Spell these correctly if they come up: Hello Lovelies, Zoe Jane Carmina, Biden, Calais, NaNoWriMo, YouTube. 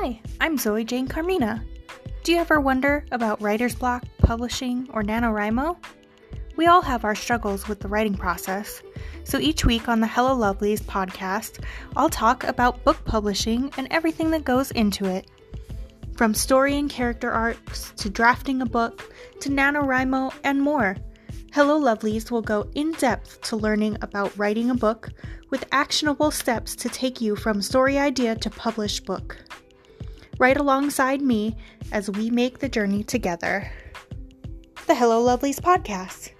Hi, I'm Zoe Jane Carmina. Do you ever wonder about writer's block, publishing, or NaNoWriMo? We all have our struggles with the writing process, so each week on the Hello Lovelies podcast, I'll talk about book publishing and everything that goes into it. From story and character arcs, to drafting a book, to NaNoWriMo, and more. Hello Lovelies will go in-depth to learning about writing a book, with actionable steps to take you from story idea to published book. Right alongside me as we make the journey together. The Hello Lovelies podcast.